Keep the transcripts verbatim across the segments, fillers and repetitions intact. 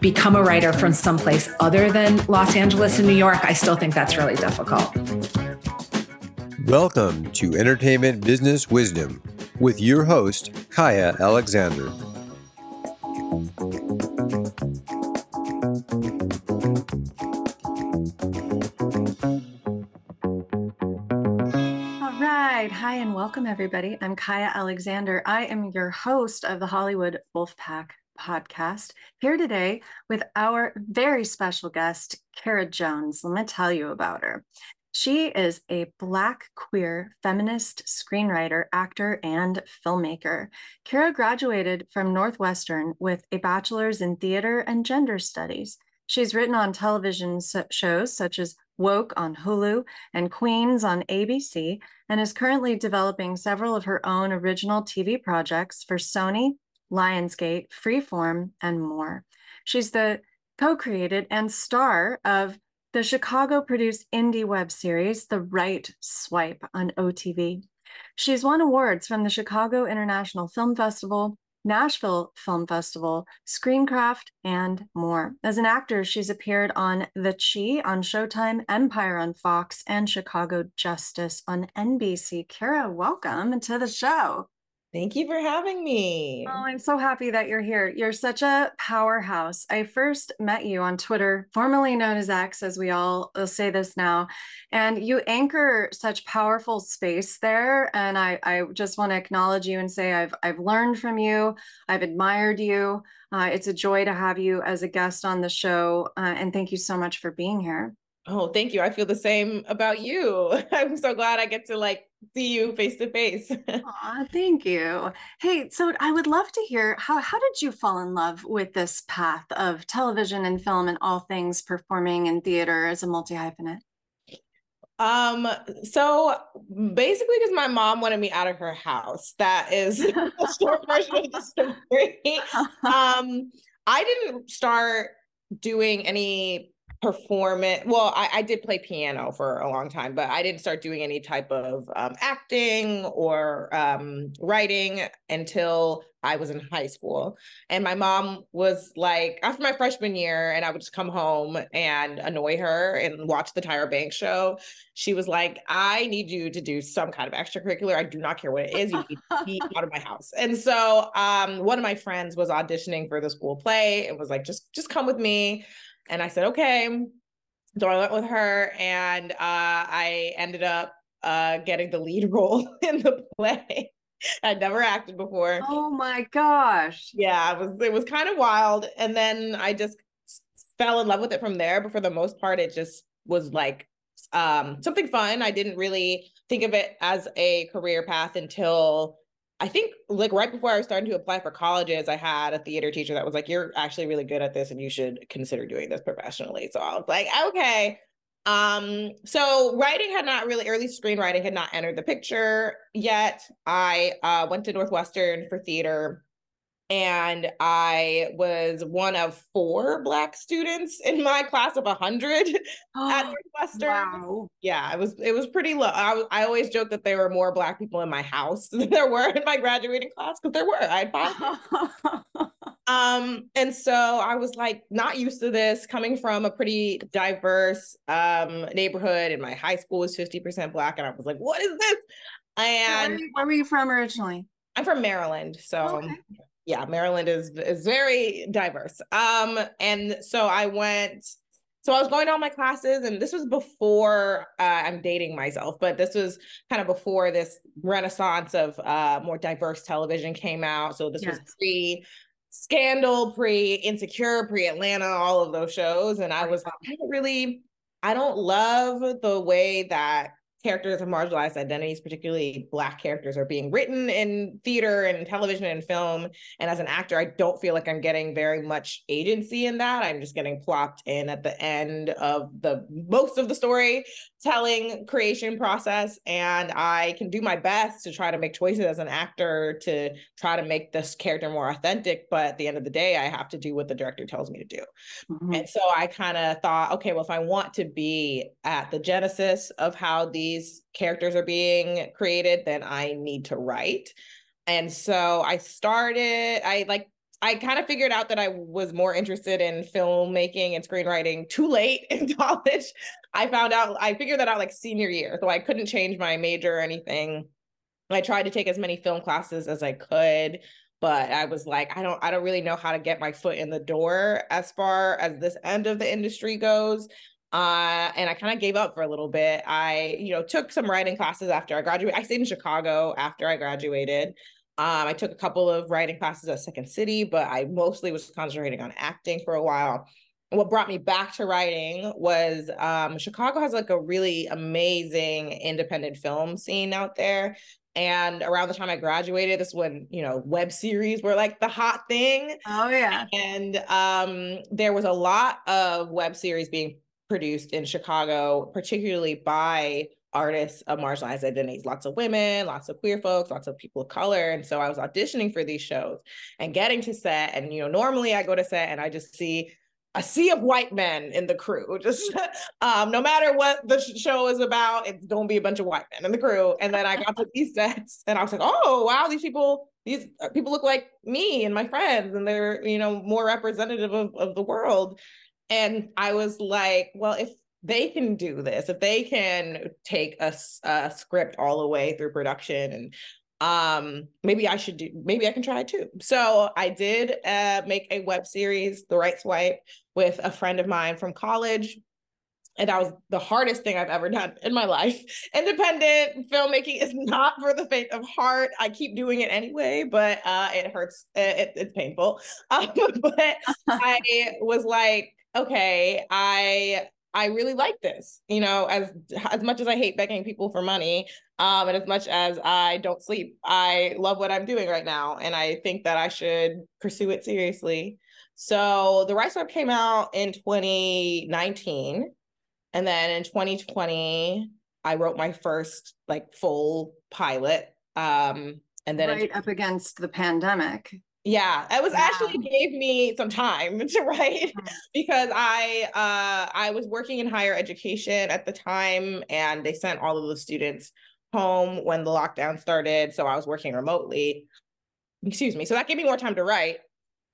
become a writer from someplace other than Los Angeles and New York, I still think that's really difficult. Welcome to Entertainment Business Wisdom with your host, Kaya Alexander. Hi and welcome everybody. I'm Kaya Alexander. I am your host of the Hollywood Wolfpack podcast, here today with our very special guest, Kyra Jones. Let me tell you about her. She is a Black, queer, feminist screenwriter, actor, and filmmaker. Kyra graduated from Northwestern with a bachelor's in theater and gender studies. She's written on television shows such as Woke on Hulu and Queens on A B C, and is currently developing several of her own original T V projects for Sony, Lionsgate, Freeform, and more. She's the co-created and star of the Chicago-produced indie web series, The Right Swipe on O T V. She's won awards from the Chicago International Film Festival, Nashville Film Festival, ScreenCraft, and more. As an actor, she's appeared on The Chi on Showtime, Empire on Fox, and Chicago Justice on N B C. Kyra, welcome to the show. Thank you for having me. Oh, I'm so happy that you're here. You're such a powerhouse. I first met you on Twitter, formerly known as X, as we all say this now, and you anchor such powerful space there. And I, I just want to acknowledge you and say I've I've learned from you. I've admired you. Uh, it's a joy to have you as a guest on the show, uh, and thank you so much for being here. Oh, thank you. I feel the same about you. I'm so glad I get to like see you face to face. Aw, thank you. Hey, so I would love to hear how how did you fall in love with this path of television and film and all things performing in theater as a multi-hyphenate? Um, so basically because my mom wanted me out of her house. That is the short version of the story. Um, I didn't start doing any perform it. Well, I, I did play piano for a long time, but I didn't start doing any type of um, acting or um, writing until I was in high school. And my mom was like, after my freshman year, and I would just come home and annoy her and watch the Tyra Banks show. She was like, I need you to do some kind of extracurricular. I do not care what it is. You need to be out of my house. And so um, one of my friends was auditioning for the school play and was like, just, just come with me. And I said, okay. So I went with her and uh, I ended up uh, getting the lead role in the play. I'd never acted before. Oh my gosh. Yeah, it was, it was kind of wild. And then I just fell in love with it from there. But for the most part, it just was like um, something fun. I didn't really think of it as a career path until I think like right before I was starting to apply for colleges, I had a theater teacher that was like, you're actually really good at this and you should consider doing this professionally. So I was like, okay. Um, so writing had not really, early screenwriting had not entered the picture yet. I uh, went to Northwestern for theater and I was one of four Black students in my class of one hundred oh, at Northwestern. Wow. Yeah, it was it was pretty low. I, was, I always joke that there were more Black people in my house than there were in my graduating class, because there were. I had five. um, and so I was like not used to this, coming from a pretty diverse um, neighborhood, and my high school was fifty percent Black, and I was like, what is this? And where were you, where were you from originally? I'm from Maryland, so. Okay. Yeah, Maryland is is very diverse. Um, and so I went, so I was going to all my classes, and this was before uh, I'm dating myself, but this was kind of before this renaissance of uh, more diverse television came out. So this yes. was pre Scandal, pre-Insecure, pre-Atlanta, all of those shows. And I was like, I don't really, I don't love the way that characters of marginalized identities, particularly Black characters, are being written in theater and television and film. And as an actor, I don't feel like I'm getting very much agency in that. I'm just getting plopped in at the end of the most of the storytelling creation process. And I can do my best to try to make choices as an actor to try to make this character more authentic. But at the end of the day, I have to do what the director tells me to do. Mm-hmm. And so I kind of thought, okay, well, if I want to be at the genesis of how the these characters are being created, then I need to write. And so I started, I like, I kind of figured out that I was more interested in filmmaking and screenwriting too late in college. I found out, I figured that out like senior year, so I couldn't change my major or anything. I tried to take as many film classes as I could, but I was like, I don't, I don't really know how to get my foot in the door as far as this end of the industry goes. Uh, and I kind of gave up for a little bit. I, you know, took some writing classes after I graduated. I stayed in Chicago after I graduated. Um, I took a couple of writing classes at Second City, but I mostly was concentrating on acting for a while. And what brought me back to writing was um, Chicago has like a really amazing independent film scene out there. And around the time I graduated, this when, you know, web series were like the hot thing. Oh, yeah. And um, there was a lot of web series being produced in Chicago, particularly by artists of marginalized identities, lots of women, lots of queer folks, lots of people of color. And so I was auditioning for these shows and getting to set. And, you know, normally I go to set and I just see a sea of white men in the crew. Just um, no matter what the show is about, it's going to be a bunch of white men in the crew. And then I got to these sets and I was like, oh, wow, these people, these people look like me and my friends, and they're, you know, more representative of, of the world. And I was like, well, if they can do this, if they can take a, a script all the way through production, and um, maybe I should do, maybe I can try it too. So I did uh, make a web series, The Right Swipe, with a friend of mine from college. And that was the hardest thing I've ever done in my life. Independent filmmaking is not for the faint of heart. I keep doing it anyway, but uh, it hurts. It, it's painful. Um, but I was like, okay, I I really like this, you know, as as much as I hate begging people for money, um, and as much as I don't sleep, I love what I'm doing right now. And I think that I should pursue it seriously. So The Right Swipe came out in twenty nineteen. And then in twenty twenty, I wrote my first like full pilot. Um, and then right in- up against the pandemic. Yeah, it was yeah. actually gave me some time to write because I uh, I was working in higher education at the time, and they sent all of the students home when the lockdown started. So I was working remotely. Excuse me. So that gave me more time to write.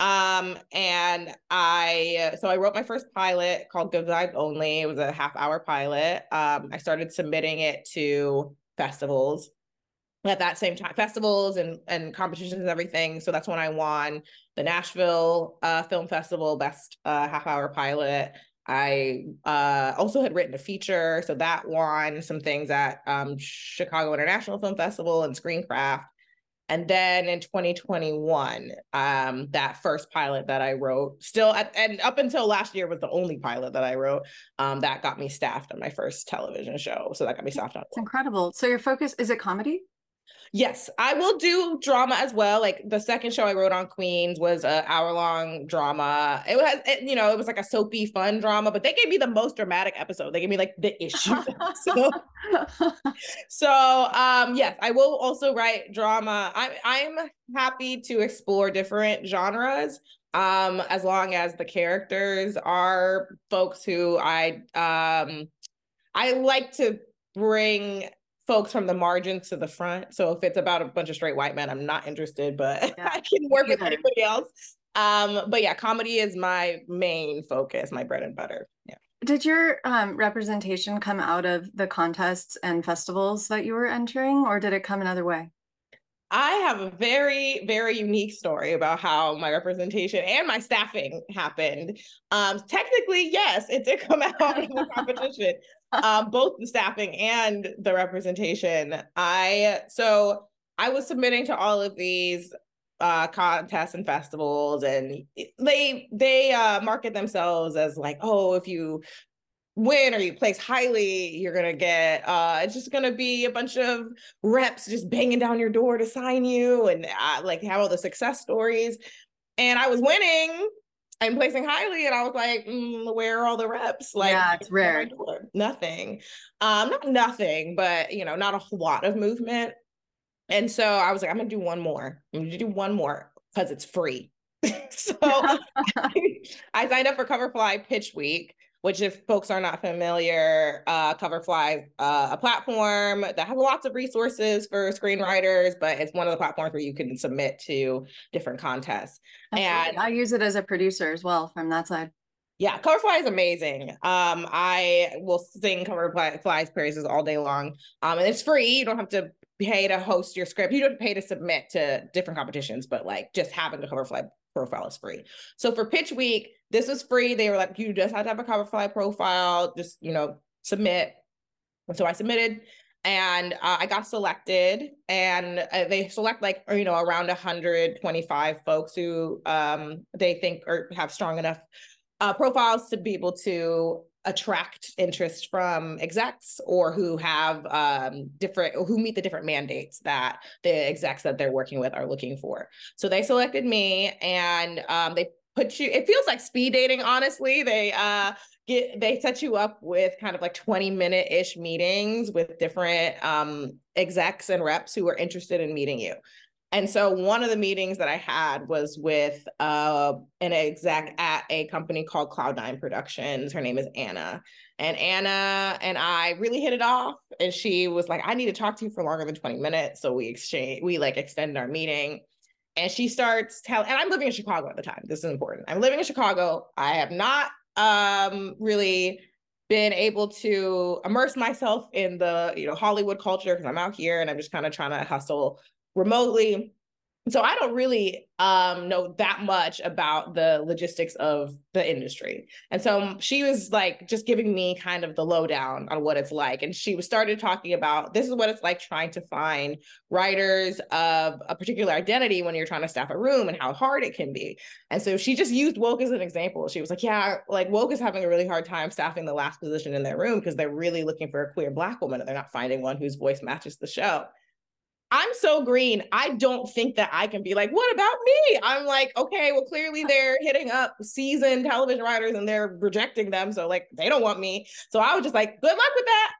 Um, and I so I wrote my first pilot called Good Vibes Only. It was a half hour pilot. Um, I started submitting it to festivals at that same time, festivals and, and competitions and everything. So that's when I won the Nashville uh, Film Festival Best uh, Half Hour Pilot. I uh, also had written a feature, so that won some things at um, Chicago International Film Festival and ScreenCraft. And then in twenty twenty-one, um, that first pilot that I wrote, still at, and up until last year was the only pilot that I wrote, um, that got me staffed on my first television show. So that got me staffed on. It's incredible. So your focus, is it comedy? Yes, I will do drama as well. Like the second show I wrote on Queens was an hour-long drama. It was, it, you know, it was like a soapy, fun drama, but they gave me the most dramatic episode. They gave me like the issue. so, so um, yes, I will also write drama. I'm I'm happy to explore different genres, um, as long as the characters are folks who I um, I like to bring folks from the margins to the front. So if it's about a bunch of straight white men, I'm not interested, but yeah, I can work with anybody else. Um, but yeah, comedy is my main focus, my bread and butter. Yeah. Did your um, representation come out of the contests and festivals that you were entering, or did it come another way? I have a very, very unique story about how my representation and my staffing happened. Um, technically, yes, it did come out of the competition, um, both the staffing and the representation. I so I was submitting to all of these uh, contests and festivals, and they they uh, market themselves as like, oh, if you win or you place highly, you're gonna get uh it's just gonna be a bunch of reps just banging down your door to sign you, and uh, like have all the success stories. And I was winning and placing highly, and I was like, mm, where are all the reps? Like, yeah, it's rare. Nothing. Um, not nothing, but you know, not a whole lot of movement. And so I was like, I'm gonna do one more. I'm gonna do one more because it's free. So I signed up for Coverfly Pitch Week, which, if folks are not familiar, uh, Coverfly, uh, a platform that has lots of resources for screenwriters, but it's one of the platforms where you can submit to different contests. Absolutely. And I use it as a producer as well from that side. Yeah, Coverfly is amazing. Um, I will sing Coverfly's praises all day long. Um, and it's free. You don't have to pay to host your script. You don't pay to submit to different competitions, but like just having a Coverfly profile is free. So for Pitch Week, this was free. They were like, you just have to have a Coverfly profile, just, you know, submit. And so I submitted, and uh, I got selected, and uh, they select like, or, you know, around one hundred twenty-five folks who um, they think are, have strong enough uh, profiles to be able to attract interest from execs, or who have um, different, or who meet the different mandates that the execs that they're working with are looking for. So they selected me, and um, they put you, it feels like speed dating, honestly. They uh, get, they set you up with kind of like twenty minute ish meetings with different um, execs and reps who are interested in meeting you. And so one of the meetings that I had was with uh, an exec at a company called Cloud nine Productions. Her name is Anna. And Anna and I really hit it off. And she was like, I need to talk to you for longer than twenty minutes. So we exchange, we like extended our meeting. And she starts telling, and I'm living in Chicago at the time. This is important. I'm living in Chicago. I have not um, really been able to immerse myself in the, you know, Hollywood culture, because I'm out here and I'm just kind of trying to hustle remotely. So I don't really um, know that much about the logistics of the industry. And so she was like, just giving me kind of the lowdown on what it's like. And she was started talking about, this is what it's like trying to find writers of a particular identity when you're trying to staff a room, and how hard it can be. And so she just used Woke as an example. She was like, yeah, like Woke is having a really hard time staffing the last position in their room because they're really looking for a queer Black woman, and they're not finding one whose voice matches the show. I'm so green. I don't think that I can be like, what about me? I'm like, okay, well, clearly they're hitting up seasoned television writers and they're rejecting them. So like, they don't want me. So I was just like, good luck with that.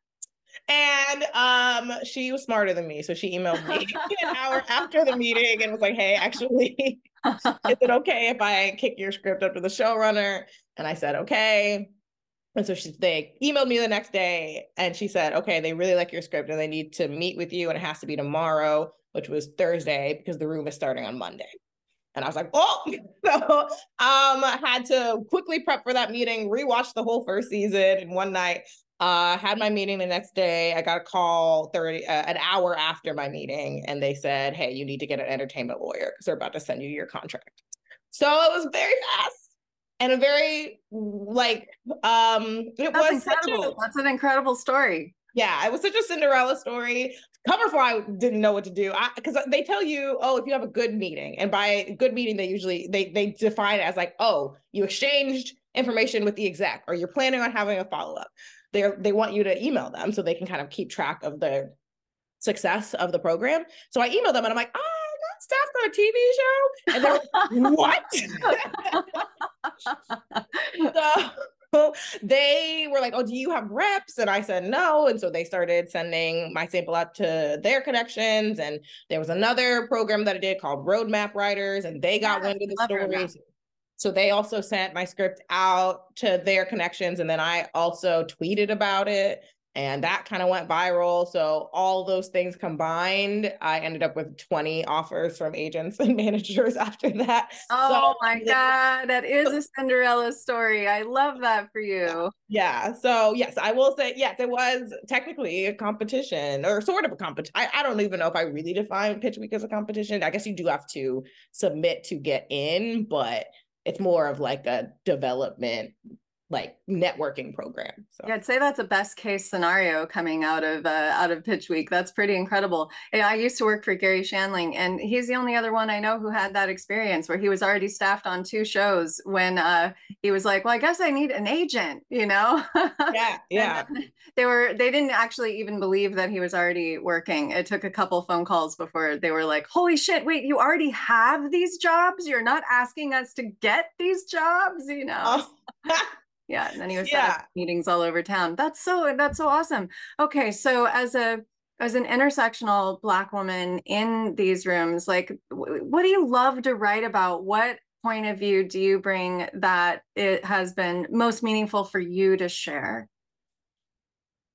And um, she was smarter than me. So she emailed me an hour after the meeting and was like, hey, actually, is it okay if I kick your script up to the showrunner? And I said, okay. And so she, they emailed me the next day, and she said, okay, they really like your script and they need to meet with you, and it has to be tomorrow, which was Thursday, because the room is starting on Monday. And I was like, oh, so um, I had to quickly prep for that meeting, rewatch the whole first season in one night, uh, had my meeting the next day. I got a call thirty uh, an hour after my meeting, and they said, hey, you need to get an entertainment lawyer because they're about to send you your contract. So it was very fast. And a very, like, um, it That's was incredible. Such a, That's an incredible story. Yeah, it was such a Cinderella story. Coverfly didn't know what to do. I, because they tell you, oh, if you have a good meeting, and by good meeting, they usually, they they define it as like, oh, you exchanged information with the exec, or you're planning on having a follow-up. They they want you to email them so they can kind of keep track of the success of the program. So I emailed them, and I'm like, oh, staffed on a T V show, and they're like, what? So they were like, oh, do you have reps? And I said no. And so they started sending my sample out to their connections, and there was another program that I did called Roadmap Writers, and they got yeah, wind of the stories. So they also sent my script out to their connections, and then I also tweeted about it. And that kind of went viral. So all those things combined, I ended up with twenty offers from agents and managers after that. Oh so, my God, that is a Cinderella story. I love that for you. Yeah, so yes, I will say, yes, it was technically a competition, or sort of a competition. I don't even know if I really define Pitch Week as a competition. I guess you do have to submit to get in, but it's more of like a development like networking program. So. Yeah, I'd say that's a best case scenario coming out of uh, out of Pitch Week. That's pretty incredible. And I used to work for Gary Shandling, and he's the only other one I know who had that experience where he was already staffed on two shows when uh, he was like, "Well, I guess I need an agent," you know? Yeah, yeah. they were they didn't actually even believe that he was already working. It took a couple phone calls before they were like, "Holy shit! Wait, you already have these jobs? You're not asking us to get these jobs, you know?" Oh. Yeah, and then he was yeah. at meetings all over town. That's so that's so awesome. Okay, so as a as an intersectional Black woman in these rooms, like, w- what do you love to write about? What point of view do you bring that it has been most meaningful for you to share?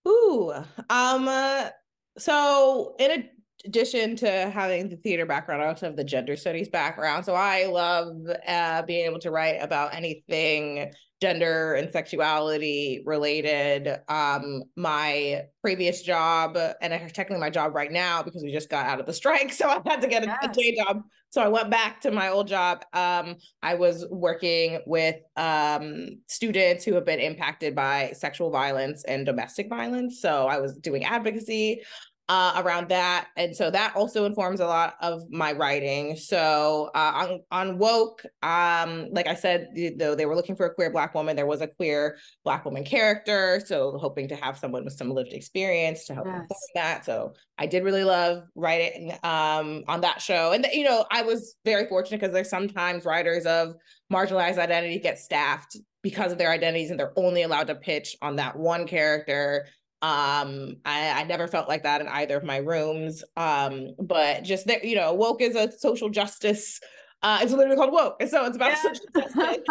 Ooh, um, uh, so in addition to having the theater background, I also have the gender studies background. So I love uh, being able to write about anything gender and sexuality related. Um, my previous job, and technically my job right now, because we just got out of the strike, so I had to get a, yes. a day job. So I went back to my old job. Um, I was working with um, students who have been impacted by sexual violence and domestic violence. So I was doing advocacy Uh, around that. And so that also informs a lot of my writing. So uh, on, on Woke, um, like I said, though they were looking for a queer Black woman, there was a queer Black woman character. So hoping to have someone with some lived experience to help yes. inform that. So I did really love writing um, on that show. And, you know, I was very fortunate because there's sometimes writers of marginalized identity get staffed because of their identities and they're only allowed to pitch on that one character. Um, I, I never felt like that in either of my rooms. Um, but just that, you know, Woke is a social justice, uh, it's literally called Woke. And so it's about yeah. social justice.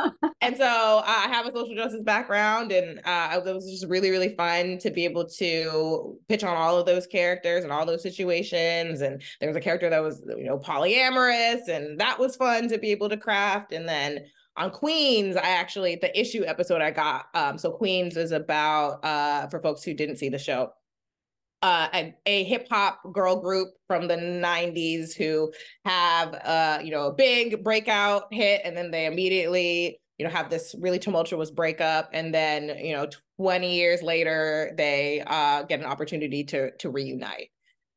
And so uh, I have a social justice background, and uh, it was just really, really fun to be able to pitch on all of those characters and all those situations. And there was a character that was, you know, polyamorous, and that was fun to be able to craft. And then on Queens, I actually, the issue episode I got, um, so Queens is about, uh, for folks who didn't see the show, uh, a, a hip hop girl group from the nineties who have, uh, you know, a big breakout hit, and then they immediately, you know, have this really tumultuous breakup. And then, you know, twenty years later, they uh, get an opportunity to to reunite.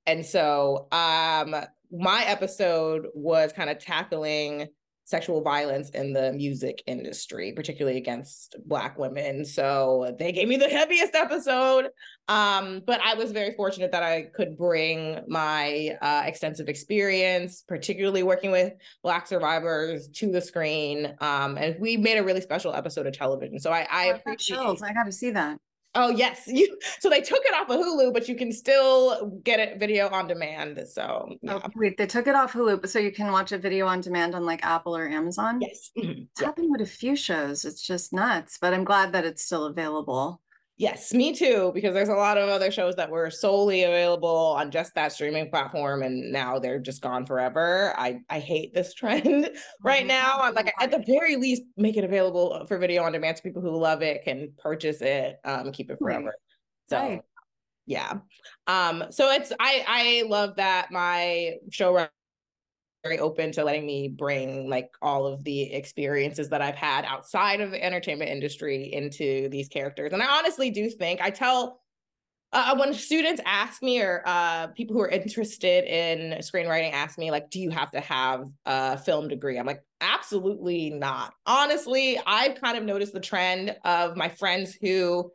And so um, my episode was kind of tackling sexual violence in the music industry, particularly against Black women. So they gave me the heaviest episode. Um, but I was very fortunate that I could bring my uh, extensive experience, particularly working with Black survivors, to the screen. Um, and we made a really special episode of television. So I, I appreciate it. I got to see that. Oh, yes. You, so they took it off of Hulu, but you can still get it video on demand. So yeah. Oh, wait, they took it off Hulu, but so you can watch a video on demand on like Apple or Amazon? Yes. Mm-hmm. It's yeah. happened with a few shows. It's just nuts, but I'm glad that it's still available. Yes, me too, because there's a lot of other shows that were solely available on just that streaming platform, and now they're just gone forever. I, I hate this trend right now. I'm like, at the very least, make it available for video on demand so people who love it can purchase it, um, keep it forever. So. Right. Yeah. Um, so it's I, I love that my showrunner very open to letting me bring like all of the experiences that I've had outside of the entertainment industry into these characters. And I honestly do think I tell uh, when students ask me, or uh, people who are interested in screenwriting ask me, like, do you have to have a film degree? I'm like, absolutely not. Honestly, I've kind of noticed the trend of my friends who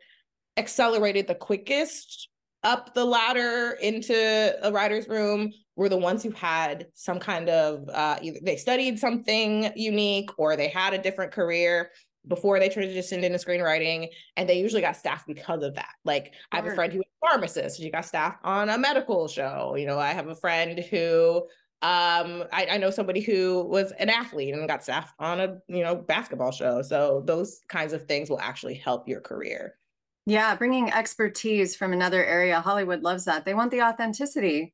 accelerated the quickest up the ladder into a writer's room were the ones who had some kind of, uh, either they studied something unique or they had a different career before they transitioned into screenwriting. And they usually got staffed because of that. Like sure. I have a friend who was a pharmacist. She got staffed on a medical show. You know, I have a friend who, um, I, I know somebody who was an athlete and got staffed on a, you know, basketball show. So those kinds of things will actually help your career. Yeah, bringing expertise from another area. Hollywood loves that. They want the authenticity.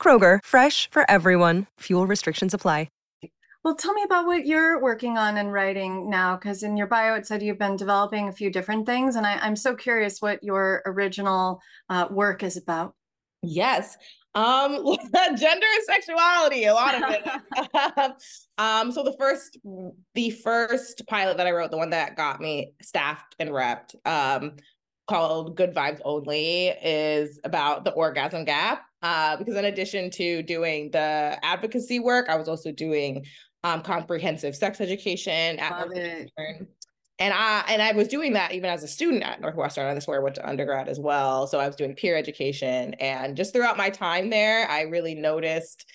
Kroger, fresh for everyone. Fuel restrictions apply. Well, tell me about what you're working on and writing now, because in your bio, it said you've been developing a few different things. And I, I'm so curious what your original uh, work is about. Yes. Um, gender and sexuality, a lot of it. um, so the first the first pilot that I wrote, the one that got me staffed and repped, um, called Good Vibes Only, is about the orgasm gap. Uh, because in addition to doing the advocacy work, I was also doing um, comprehensive sex education at Northwestern. And I and I was doing that even as a student at Northwestern. That's where I went to undergrad as well. So I was doing peer education. And just throughout my time there, I really noticed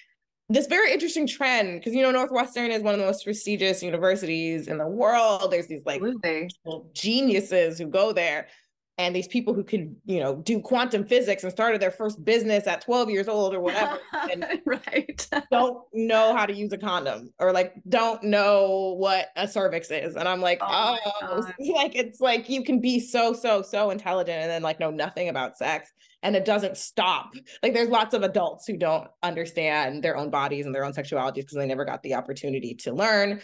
this very interesting trend, because, you know, Northwestern is one of the most prestigious universities in the world. There's these like geniuses who go there. And these people who can, you know, do quantum physics and started their first business at twelve years old or whatever, and right. don't know how to use a condom, or like don't know what a cervix is. And I'm like, oh, oh. like it's like you can be so, so, so intelligent and then like know nothing about sex. And it doesn't stop. Like there's lots of adults who don't understand their own bodies and their own sexualities because they never got the opportunity to learn.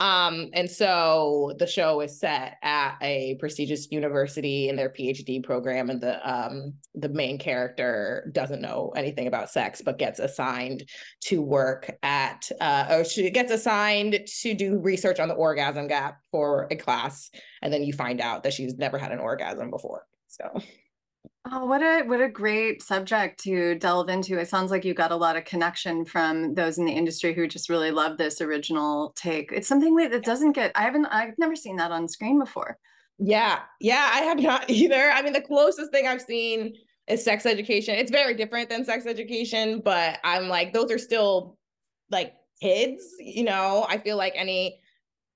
Um, and so the show is set at a prestigious university in their PhD program, and the um, the main character doesn't know anything about sex, but gets assigned to work at, uh, or she gets assigned to do research on the orgasm gap for a class, and then you find out that she's never had an orgasm before. So, oh, what a what a great subject to delve into. It sounds like you got a lot of connection from those in the industry who just really love this original take. It's something that doesn't get, I haven't, I've never seen that on screen before. Yeah, yeah, I have not either. I mean, the closest thing I've seen is sex education. It's very different than sex education, but I'm like, those are still like kids, you know. I feel like any,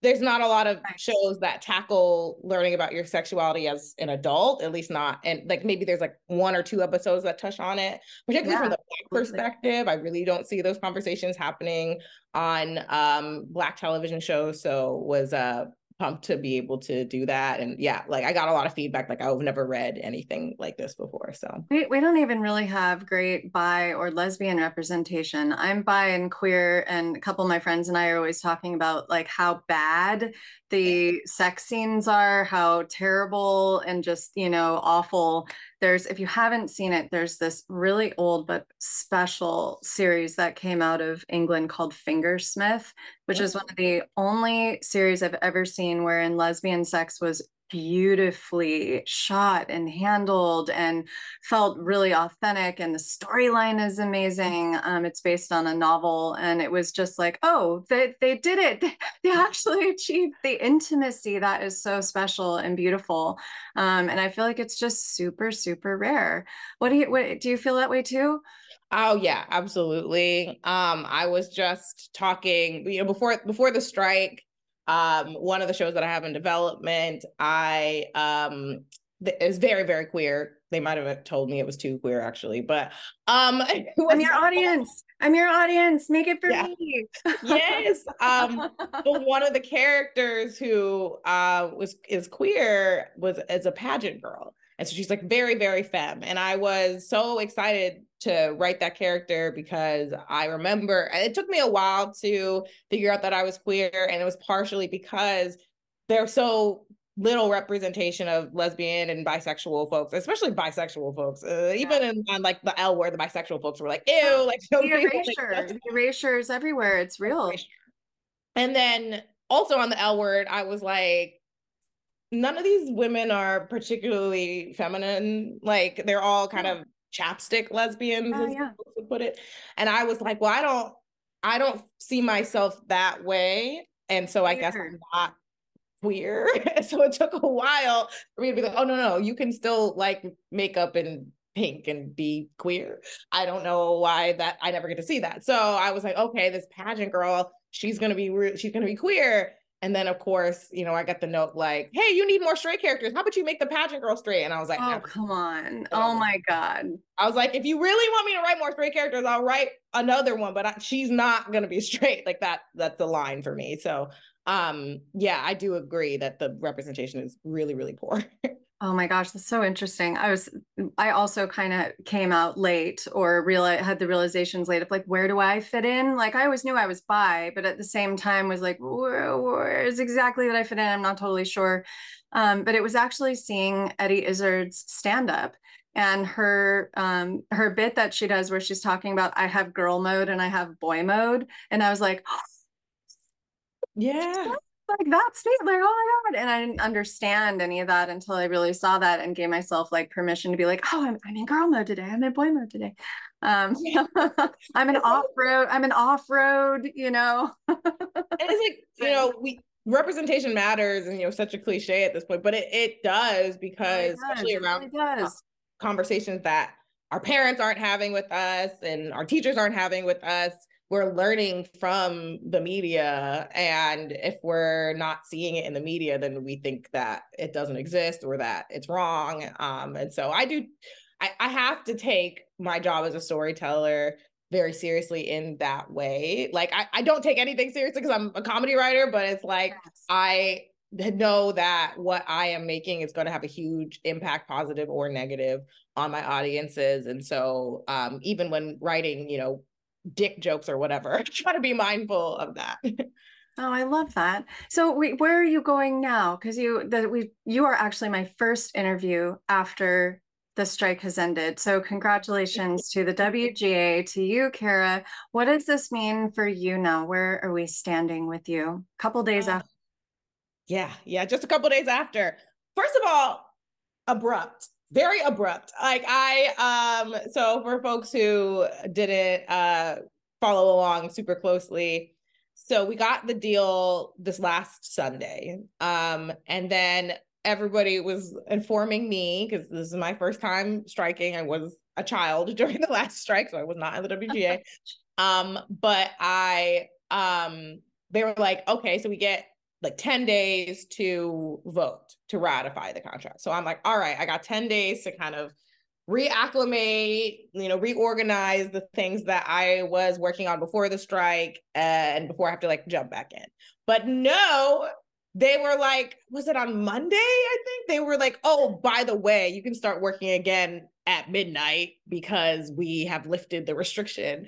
there's not a lot of shows that tackle learning about your sexuality as an adult, at least not. And like, maybe there's like one or two episodes that touch on it, particularly yeah, from the Black perspective. I really don't see those conversations happening on um, Black television shows. So was uh, pumped to be able to do that. And yeah, like I got a lot of feedback, like I've never read anything like this before. So we, we don't even really have great bi or lesbian representation. I'm bi and queer, and a couple of my friends and I are always talking about like how bad the sex scenes are, how terrible and just, you know, awful. There's, if you haven't seen it, there's this really old but special series that came out of England called Fingersmith, which is one of the only series I've ever seen wherein lesbian sex was beautifully shot and handled and felt really authentic, and the storyline is amazing. Um, it's based on a novel, and it was just like, oh, they they did it. They, they actually achieved the intimacy that is so special and beautiful. Um, and I feel like it's just super, super rare. What do you what do you feel that way too? Oh yeah, absolutely. Um, I was just talking, you know, before before the strike. Um, one of the shows that I have in development, I um, th- is very, very queer. They might have told me it was too queer, actually, but um, it was- I'm your audience. I'm your audience. Make it for yeah. me. Yes. Um, but one of the characters who uh, was is queer was is a pageant girl, and so she's like very, very femme. And I was so excited to write that character because I remember it took me a while to figure out that I was queer, and it was partially because there's so little representation of lesbian and bisexual folks, especially bisexual folks. Uh, yeah. Even in, on like the L Word, the bisexual folks were like, ew, like the erasure, the erasure is everywhere. It's real. And then also on the L Word, I was like, none of these women are particularly feminine. Like they're all kind yeah. of chapstick lesbians, oh, yeah. to put it. And I was like, well, I don't, I don't see myself that way. And so I Weird. guess I'm not queer. So it took a while for me to be like, oh no, no, you can still like make up in pink and be queer. I don't know why that I never get to see that. So I was like, okay, this pageant girl, she's going to be re- she's going to be queer. And then, of course, you know, I got the note like, hey, you need more straight characters. How about you make the pageant girl straight? And I was like, oh, no. Come on. Oh, my God. I was like, if you really want me to write more straight characters, I'll write another one. But I, she's not going to be straight. Like that. That's the line for me. So, um, yeah, I do agree that the representation is really, really poor. Oh, my gosh. That's so interesting. I was I also kind of came out late or realized, had the realizations late of like, where do I fit in? Like, I always knew I was bi, but at the same time was like, where, where is exactly that I fit in? I'm not totally sure. Um, but it was actually seeing Eddie Izzard's stand up and her um, her bit that she does where she's talking about I have girl mode and I have boy mode. And I was like, oh. Yeah. Like that's me, like, oh my God. And I didn't understand any of that until I really saw that and gave myself like permission to be like, oh, I'm, I'm in girl mode today. I'm in boy mode today. Um, yeah. I'm an off-road, I'm an off-road, you know. And it's like, you know, we representation matters and, you know, such a cliche at this point, but it, it does because it really especially does. around really does. conversations that our parents aren't having with us and our teachers aren't having with us. We're learning from the media, and if we're not seeing it in the media, then we think that it doesn't exist or that it's wrong. Um, and so I do, I, I have to take my job as a storyteller very seriously in that way. Like I, I don't take anything seriously because I'm a comedy writer, but it's like yes. I know that what I am making is going to have a huge impact, positive or negative, on my audiences. And so um, even when writing, you know, dick jokes or whatever, try to be mindful of that. Oh, I love that. So we, where are you going now? Because you the, we you are actually my first interview after the strike has ended. So congratulations to the W G A, to you, Kyra. What does this mean for you now? Where are we standing with you? A couple days uh, after. Yeah, yeah, just a couple days after. First of all, abrupt. Very abrupt. Like I, um, so for folks who didn't uh, follow along super closely, so we got the deal this last Sunday. Um, and then everybody was informing me, because this is my first time striking. I was a child during the last strike, so I was not in the W G A. um, but I, um, they were like, okay, so we get like ten days to vote, to ratify the contract. So I'm like, all right, I got ten days to kind of reacclimate, you know, reorganize the things that I was working on before the strike and before I have to like jump back in. But no, they were like, was it on Monday? I think they were like, oh, by the way, you can start working again at midnight because we have lifted the restriction.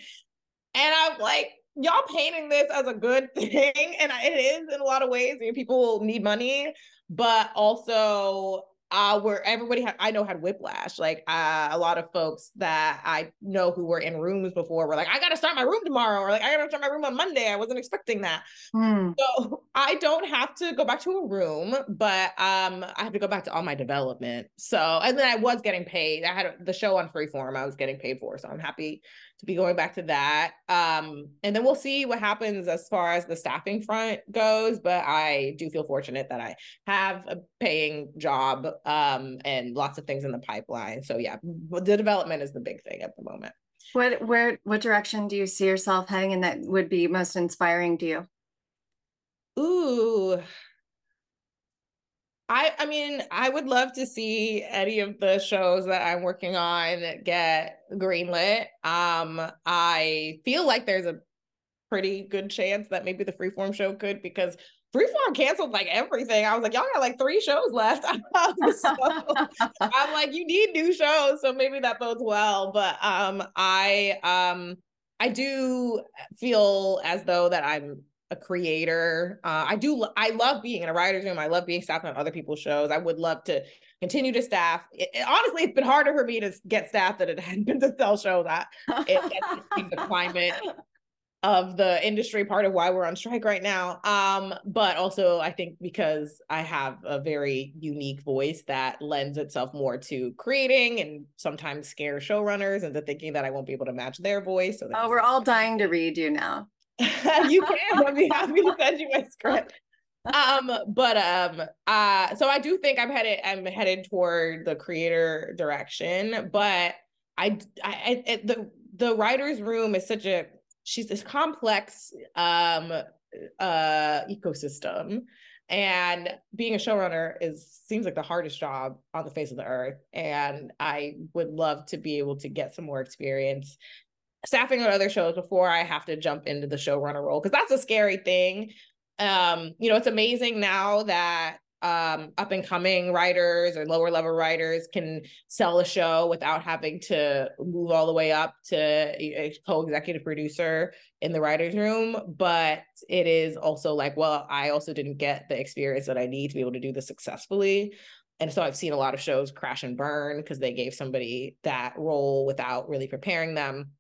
And I'm like, y'all painting this as a good thing, and it is in a lot of ways. I mean, people need money, but also uh, where everybody had, I know had whiplash. Like uh, a lot of folks that I know who were in rooms before were like, I got to start my room tomorrow, or like, I got to start my room on Monday. I wasn't expecting that. Mm. So I don't have to go back to a room, but um, I have to go back to all my development. So, and then I was getting paid. I had the show on Freeform I was getting paid for, so I'm happy to be going back to that. Um, and then we'll see what happens as far as the staffing front goes. But I do feel fortunate that I have a paying job um, and lots of things in the pipeline. So yeah, the development is the big thing at the moment. What, where, what direction do you see yourself heading and that would be most inspiring to you? Ooh, I, I mean, I would love to see any of the shows that I'm working on get greenlit. Um, I feel like there's a pretty good chance that maybe the Freeform show could, because Freeform canceled like everything. I was like, y'all got like three shows left. So, I'm like, you need new shows. So maybe that bodes well. But um, I, um, I do feel as though that I'm a creator. Uh, I do. I love being in a writer's room. I love being staffed on other people's shows. I would love to continue to staff. It, it, honestly, it's been harder for me to get staffed than it had been to sell shows. I, it, it's the climate of the industry, part of why we're on strike right now. Um, but also I think because I have a very unique voice that lends itself more to creating and sometimes scare showrunners into thinking that I won't be able to match their voice. So oh, we're all dying to read you now. You can. I'd be happy to send you my script. Um, but um, uh, so I do think I'm headed. I'm headed toward the creator direction. But I, I, I the the writer's room is such a. She's this complex um uh, ecosystem. And being a showrunner is seems like the hardest job on the face of the earth. And I would love to be able to get some more experience staffing on other shows before I have to jump into the showrunner role, because that's a scary thing. Um, you know, it's amazing now that um, up and coming writers or lower level writers can sell a show without having to move all the way up to a co-executive producer in the writer's room. But it is also like, well, I also didn't get the experience that I need to be able to do this successfully. And so I've seen a lot of shows crash and burn because they gave somebody that role without really preparing them.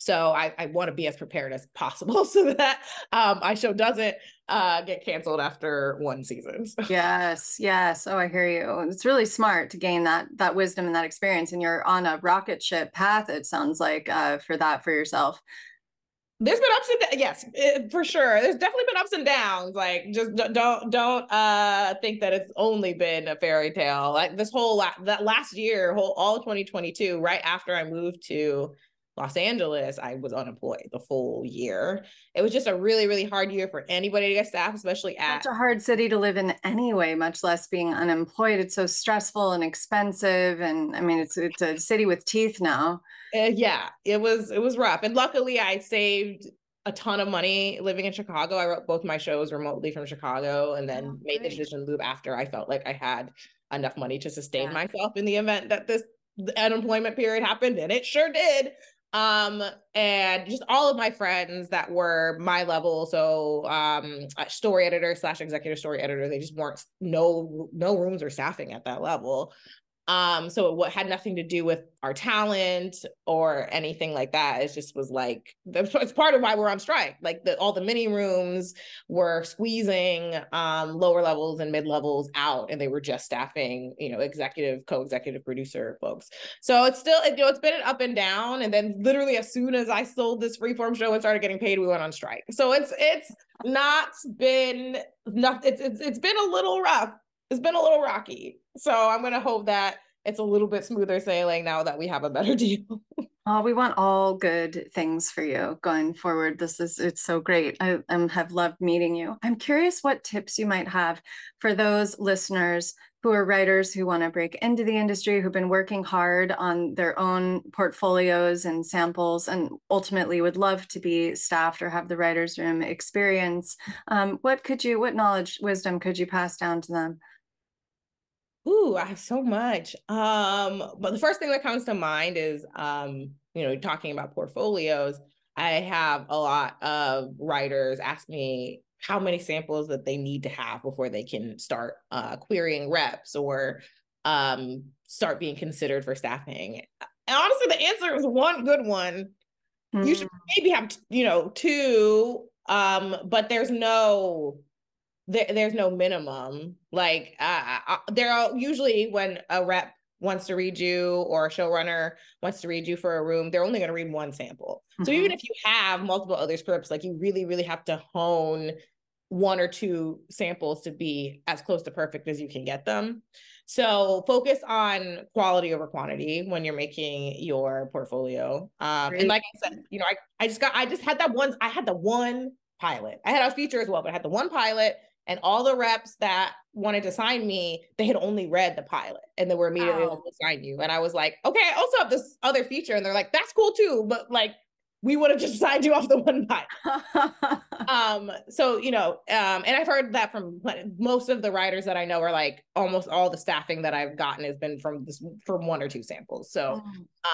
So I, I want to be as prepared as possible so that um, my show doesn't uh, get canceled after one season. So. Yes, yes. Oh, I hear you. It's really smart to gain that that wisdom and that experience. And you're on a rocket ship path, it sounds like, uh, for that for yourself. There's been ups and downs, yes, it, for sure. There's definitely been ups and downs. Like, just d- don't don't uh, think that it's only been a fairy tale. Like this whole la- that last year, whole all twenty twenty-two, right after I moved to Los Angeles, I was unemployed the full year. It was just a really, really hard year for anybody to get staffed, especially at. Such a hard city to live in anyway, much less being unemployed. It's so stressful and expensive. And I mean, it's it's a city with teeth now. Uh, yeah, it was, it was rough. And luckily I saved a ton of money living in Chicago. I wrote both my shows remotely from Chicago and then oh, made great. the decision to move after I felt like I had enough money to sustain yeah. myself in the event that this unemployment period happened. And it sure did. Um, and just all of my friends that were my level. So, um, story editor slash executive story editor, they just weren't no, no rooms or staffing at that level. Um, so it had nothing to do with our talent or anything like that. It just was like, it's part of why we're on strike. Like the, all the mini rooms were squeezing, um, lower levels and mid levels out, and they were just staffing, you know, executive, co-executive producer folks. So it's still, you know, it's been an up and down. And then literally as soon as I sold this Freeform show and started getting paid, we went on strike. So it's, it's not been not, it's, it's, it's been a little rough. It's been a little rocky. So I'm going to hope that it's a little bit smoother sailing now that we have a better deal. Oh, we want all good things for you going forward. This is, it's so great. I um, have loved meeting you. I'm curious what tips you might have for those listeners who are writers who want to break into the industry, who've been working hard on their own portfolios and samples, and ultimately would love to be staffed or have the writer's room experience. Um, what could you, what knowledge, wisdom could you pass down to them? Ooh, I have so much. Um, but the first thing that comes to mind is, um, you know, talking about portfolios, I have a lot of writers ask me how many samples that they need to have before they can start uh, querying reps or um, start being considered for staffing. And honestly, the answer is one good one. Mm-hmm. You should maybe have, you know, two, um, but there's no... There, there's no minimum. Like uh, uh, there are usually when a rep wants to read you or a showrunner wants to read you for a room, they're only going to read one sample. Mm-hmm. So even if you have multiple other scripts, like you really, really have to hone one or two samples to be as close to perfect as you can get them. So focus on quality over quantity when you're making your portfolio. Um, and like I said, you know, I, I just got, I just had that one, I had the one pilot. I had a feature as well, but I had the one pilot. And all the reps that wanted to sign me, they had only read the pilot and they were immediately oh. like, we'll sign you. And I was like, okay, I also have this other feature. And they're like, that's cool too. But like, we would have just signed you off the one pilot. um, so, you know, um, and I've heard that from most of the writers that I know are like almost all the staffing that I've gotten has been from this, from one or two samples. So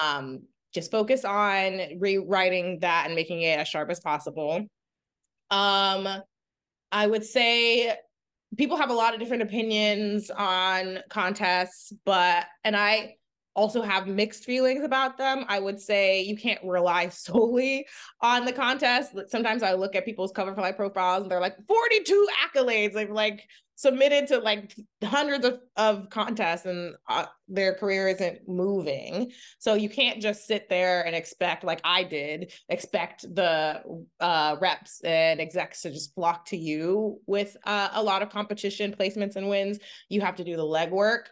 um, just focus on rewriting that and making it as sharp as possible. Um, I would say people have a lot of different opinions on contests, but, and I also have mixed feelings about them. I would say you can't rely solely on the contest. Sometimes I look at people's Coverfly profiles and they're like forty-two accolades. They've like submitted to like hundreds of, of contests and uh, their career isn't moving. So you can't just sit there and expect, like I did, expect the uh, reps and execs to just flock to you with uh, a lot of competition, placements, and wins. You have to do the legwork.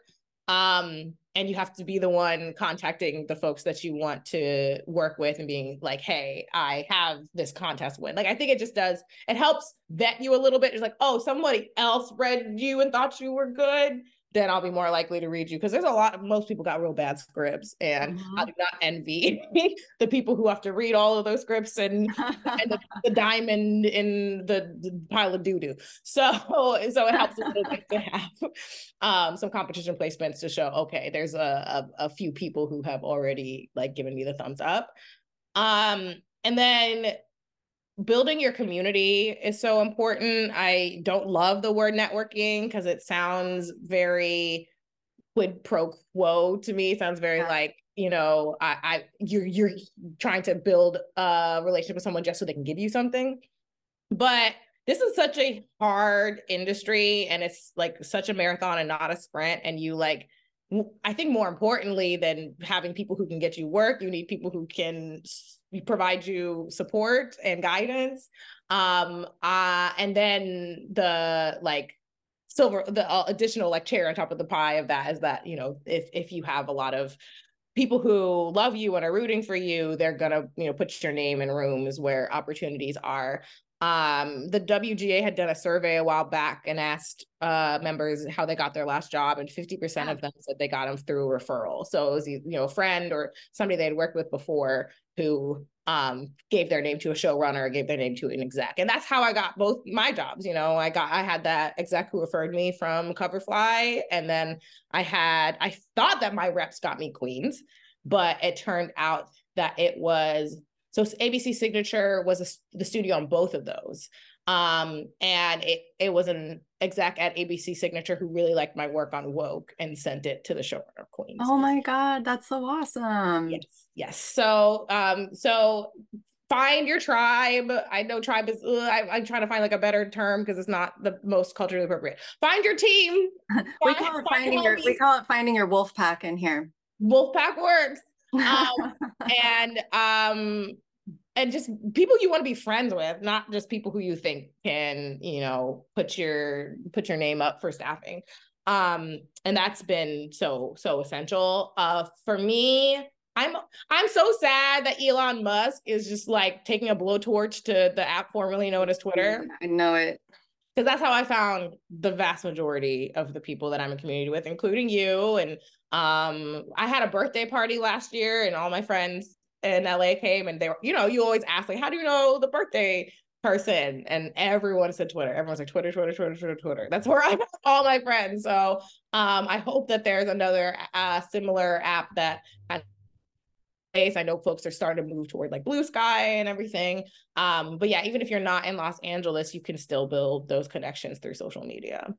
Um, And you have to be the one contacting the folks that you want to work with and being like, hey, I have this contest win. Like, I think it just does, it helps vet you a little bit. It's like, oh, somebody else read you and thought you were good. Then I'll be more likely to read you. Because there's a lot of, most people got real bad scripts, and mm-hmm. I do not envy the people who have to read all of those scripts and, and the, the diamond in the, the pile of doo-doo. So, so it helps a little bit to have um, some competition placements to show, okay, there's a, a, a few people who have already like given me the thumbs up. Um, and then building your community is so important. I don't love the word networking because it sounds very quid pro quo to me. It sounds very yeah. like, you know, I, I you're you're trying to build a relationship with someone just so they can give you something. But this is such a hard industry, and it's like such a marathon and not a sprint. And you like, I think more importantly than having people who can get you work, you need people who can we provide you support and guidance. Um, uh, and then the like silver, the uh, additional like cherry on top of the pie of that is that, you know, if, if you have a lot of people who love you and are rooting for you, they're gonna, you know, put your name in rooms where opportunities are. Um, the W G A had done a survey a while back and asked uh, members how they got their last job, and fifty percent of them said they got them through referral. So it was, you know, a friend or somebody they'd worked with before who um, gave their name to a showrunner or gave their name to an exec. And that's how I got both my jobs. You know, I got, I had that exec who referred me from Coverfly. And then I had, I thought that my reps got me Queens, but it turned out that it was So A B C Signature was a, the studio on both of those. Um, and it it was an exec at A B C Signature who really liked my work on Woke and sent it to the showrunner Queens. Oh my God, that's so awesome. Yes, yes. So, um, so find your tribe. I know tribe is, ugh, I, I'm trying to find like a better term because it's not the most culturally appropriate. Find your team. Find, we, call it finding your, we call it finding your wolf pack in here. Wolf pack works. um, and, um, and just people you want to be friends with, not just people who you think can, you know, put your, put your name up for staffing. Um, and that's been so, so essential. Uh, for me, I'm, I'm so sad that Elon Musk is just like taking a blowtorch to the app formerly known as Twitter. I know it. Because that's how I found the vast majority of the people that I'm in community with, including you. And um, I had a birthday party last year, and all my friends in L A came, and they were, you know, you always ask, like, how do you know the birthday person? And everyone said Twitter. Everyone's like, Twitter, Twitter, Twitter, Twitter, Twitter. That's where I have all my friends. So um, I hope that there's another uh, similar app that I I know folks are starting to move toward like Blue Sky and everything. Um, but yeah, even if you're not in Los Angeles, you can still build those connections through social media.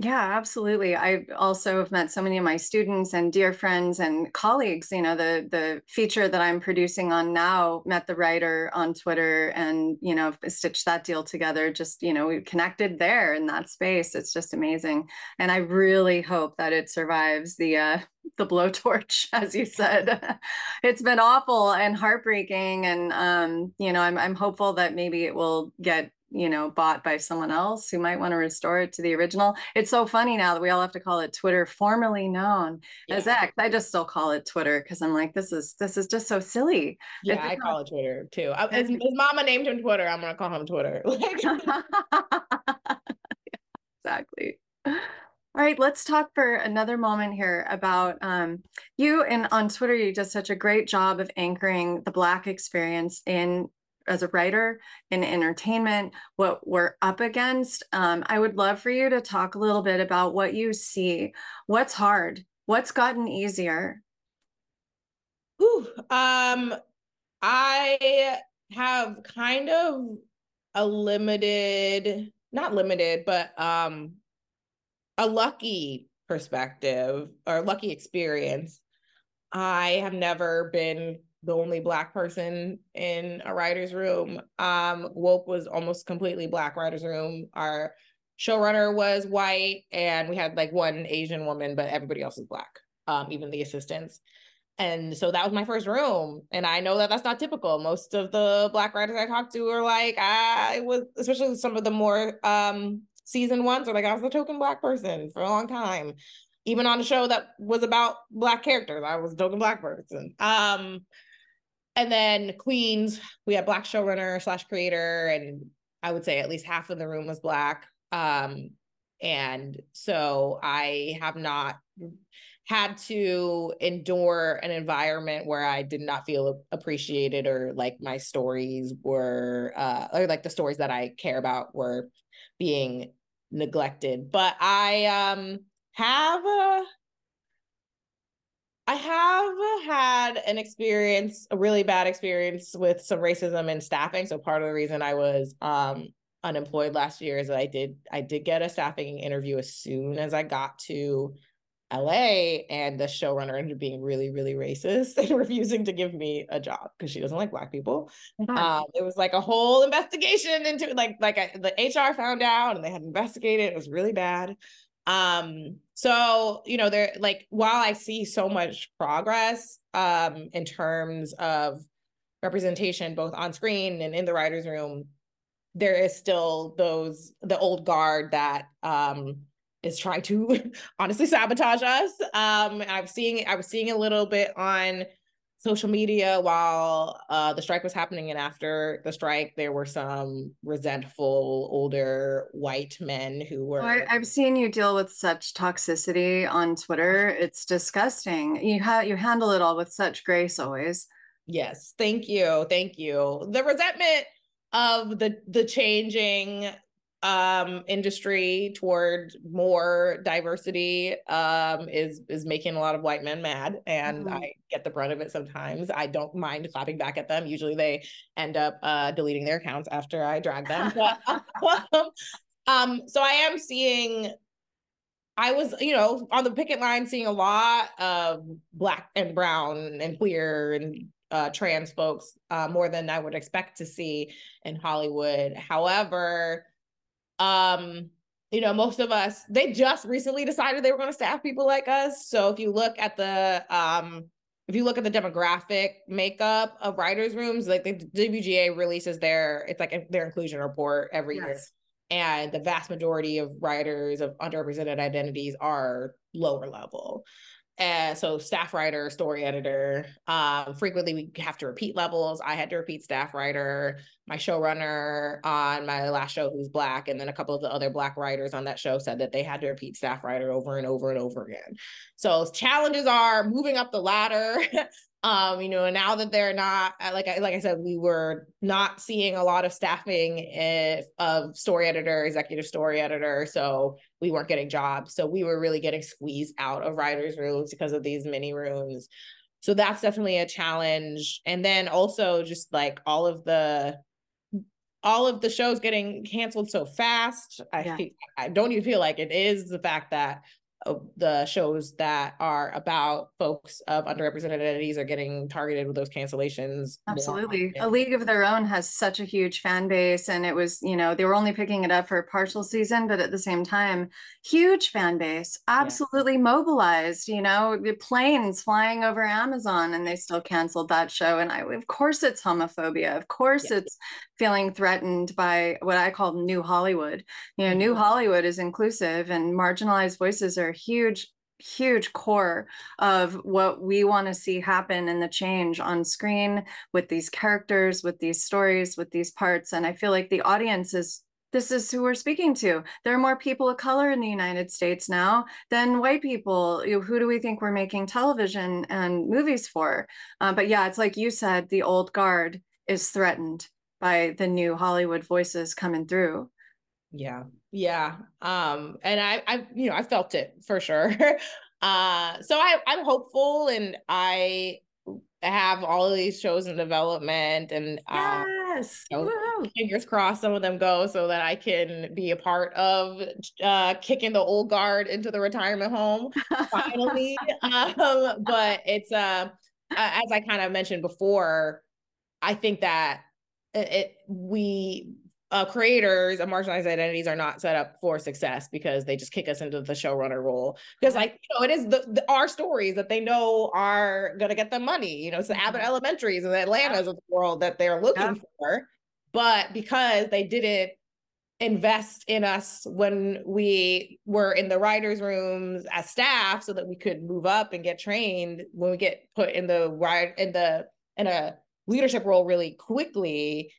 Yeah, absolutely. I also have met so many of my students and dear friends and colleagues. You know, the the feature that I'm producing on now, met the writer on Twitter, and, you know, stitched that deal together. Just, you know, we connected there in that space. It's just amazing. And I really hope that it survives the uh, the blowtorch, as you said. It's been awful and heartbreaking. And, um, you know, I'm I'm hopeful that maybe it will get, you know, bought by someone else who might want to restore it to the original. It's so funny now that we all have to call it Twitter, formerly known yeah. as X. I just still call it Twitter because I'm like, this is this is just so silly. Yeah, it's I not- call it Twitter too. I, his, his mama named him Twitter. I'm gonna call him Twitter. Yeah, exactly. All right, let's talk for another moment here about um, you. And on Twitter, you did such a great job of anchoring the Black experience in, as a writer in entertainment, what we're up against. Um, I would love for you to talk a little bit about what you see, what's hard, what's gotten easier. Ooh, um, I have kind of a limited, not limited, but um, a lucky perspective or lucky experience. I have never been the only Black person in a writer's room. Um, Woke was almost completely Black writer's room. Our showrunner was white, and we had like one Asian woman, but everybody else was Black, um, even the assistants. And so that was my first room. And I know that that's not typical. Most of the Black writers I talked to are like, I was, especially some of the more um, seasoned ones, are like, I was a token Black person for a long time. even on a show that was about Black characters. I was a token Black person. Um, and then Queens, we had Black showrunner slash creator, and I would say at least half of the room was Black. Um, and so I have not had to endure an environment where I did not feel appreciated, or like my stories were, uh, or like the stories that I care about were being neglected. But I um, have, uh, I have had an experience, a really bad experience with some racism in staffing. So part of the reason I was um, unemployed last year is that I did, I did get a staffing interview as soon as I got to L A, and the showrunner ended up being really, really racist and refusing to give me a job because she doesn't like Black people. Mm-hmm. Um, it was like a whole investigation into like like I, the H R found out, and they had investigated. It was really bad. Um, so you know, there like while I see so much progress um, in terms of representation, both on screen and in the writer's room, there is still those the old guard that. Um, is trying to honestly sabotage us. Um, I'm seeing, I was seeing a little bit on social media while uh, the strike was happening. And after the strike, there were some resentful older white men who were- I, I've seen you deal with such toxicity on Twitter. It's disgusting. You ha- you handle it all with such grace always. Yes, thank you, thank you. The resentment of the the changing um industry toward more diversity um is is making a lot of white men mad, and mm-hmm. I get the brunt of it sometimes. I don't mind clapping back at them. Usually they end up uh deleting their accounts after I drag them. But, um, um so I am seeing I was you know on the picket line seeing a lot of Black and brown and queer and uh trans folks uh more than I would expect to see in Hollywood. However, Um, you know, most of us, they just recently decided they were going to staff people like us. So if you look at the, um, if you look at the demographic makeup of writers' rooms, like the W G A releases their, it's like their inclusion report every yes. year. And the vast majority of writers of underrepresented identities are lower level. And so staff writer, story editor, um, frequently we have to repeat levels. I had to repeat staff writer, my showrunner on my last show who's Black, and then a couple of the other Black writers on that show said that they had to repeat staff writer over and over and over again. So challenges are moving up the ladder. um, you know, and now that they're not, like I, like I said, we were not seeing a lot of staffing if, of story editor, executive story editor. So we weren't getting jobs. So we were really getting squeezed out of writers' rooms because of these mini rooms. So that's definitely a challenge. And then also just like all of the, all of the shows getting canceled so fast. I yeah. think, I don't even feel like it is the fact that the shows that are about folks of underrepresented entities are getting targeted with those cancellations. Absolutely. A League of Their Own has such a huge fan base, and it was, you know, they were only picking it up for a partial season, but at the same time, huge fan base, absolutely yeah. mobilized, you know, the planes flying over Amazon, and they still canceled that show. And I, of course it's homophobia. Of course yeah. it's feeling threatened by what I call New Hollywood. You know, New Hollywood is inclusive, and marginalized voices are huge, huge core of what we want to see happen in the change on screen with these characters, with these stories, with these parts. And I feel like the audience is, this is who we're speaking to. There are more people of color in the United States now than white people. You know, who do we think we're making television and movies for? Uh, but yeah, it's like you said, the old guard is threatened by the new Hollywood voices coming through. Yeah. Yeah. Um, and I, I, you know, I felt it for sure. uh, so I, I'm hopeful, and I have all of these shows in development, and yes. um, you know, fingers crossed some of them go so that I can be a part of uh, kicking the old guard into the retirement home finally. um, but it's, uh, as I kind of mentioned before, I think that it, it we, Uh, creators of marginalized identities are not set up for success because they just kick us into the showrunner role. Because like, you know, it is the, the our stories that they know are going to get them money. You know, it's the Abbott Elementaries and the Atlantas yeah. of the world that they're looking yeah. for. But because they didn't invest in us when we were in the writers' rooms as staff, so that we could move up and get trained when we get put in the in the in a leadership role really quickly.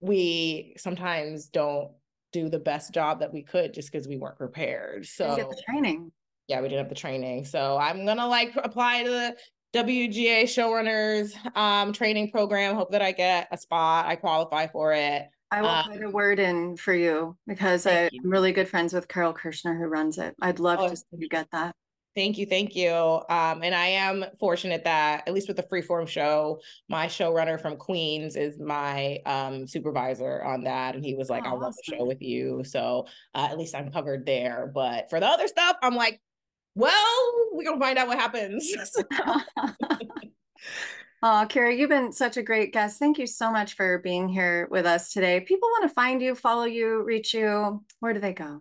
We sometimes don't do the best job that we could just because we weren't prepared. So we didn't have the training. Yeah, we didn't have the training. So I'm gonna like apply to the W G A showrunners um, training program. Hope that I get a spot. I qualify for it. I will um, put a word in for you because I, you. I'm really good friends with Carol Kirshner, who runs it. I'd love oh, to see you get that. Thank you. Thank you. Um, and I am fortunate that, at least with the Freeform show, my showrunner from Queens is my um, supervisor on that. And he was like, oh, I want awesome. the show with you. So uh, at least I'm covered there. But for the other stuff, I'm like, well, we're going to find out what happens. Oh, Kyra, you've been such a great guest. Thank you so much for being here with us today. People want to find you, follow you, reach you. Where do they go?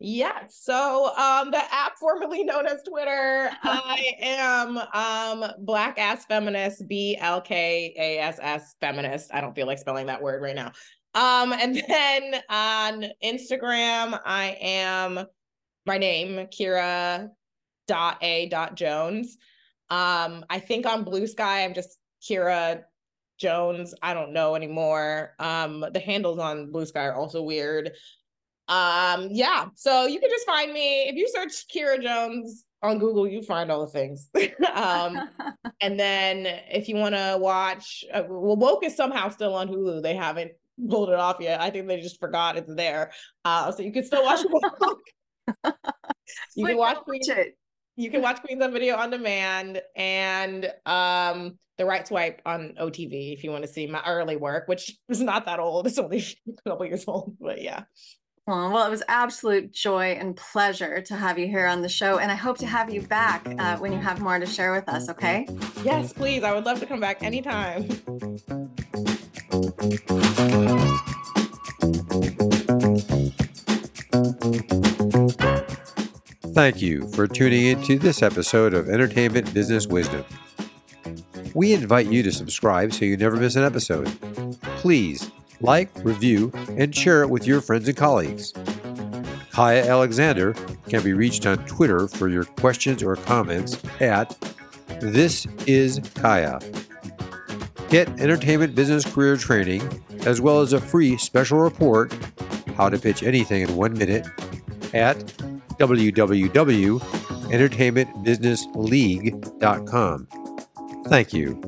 Yeah, so um, the app formerly known as Twitter, I am um, Black Ass Feminist, B L K A S S Feminist. I don't feel like spelling that word right now. Um, and then on Instagram, I am my name, Kyra dot A dot Jones. Um, I think on Blue Sky, I'm just Kyra Jones. I don't know anymore. Um, the handles on Blue Sky are also weird. Um, yeah, so you can just find me. If you search Kyra Jones on Google, you find all the things. um, and then if you want to watch, uh, well, Woke is somehow still on Hulu. They haven't pulled it off yet. I think they just forgot it's there. Uh, so you can still watch Woke. you Wait, can watch, watch it. You can watch Queens on Video on Demand and um, The Right Swipe on O T V if you want to see my early work, which is not that old. It's only a couple years old, but yeah. Oh, well, it was absolute joy and pleasure to have you here on the show. And I hope to have you back uh, when you have more to share with us, okay? Yes, please. I would love to come back anytime. Thank you for tuning in to this episode of Entertainment Business Wisdom. We invite you to subscribe so you never miss an episode. Please like, review, and share it with your friends and colleagues. Kaya Alexander can be reached on Twitter for your questions or comments at ThisIsKaya. Get entertainment business career training, as well as a free special report, How to Pitch Anything in One Minute, at w w w dot entertainment business league dot com. Thank you.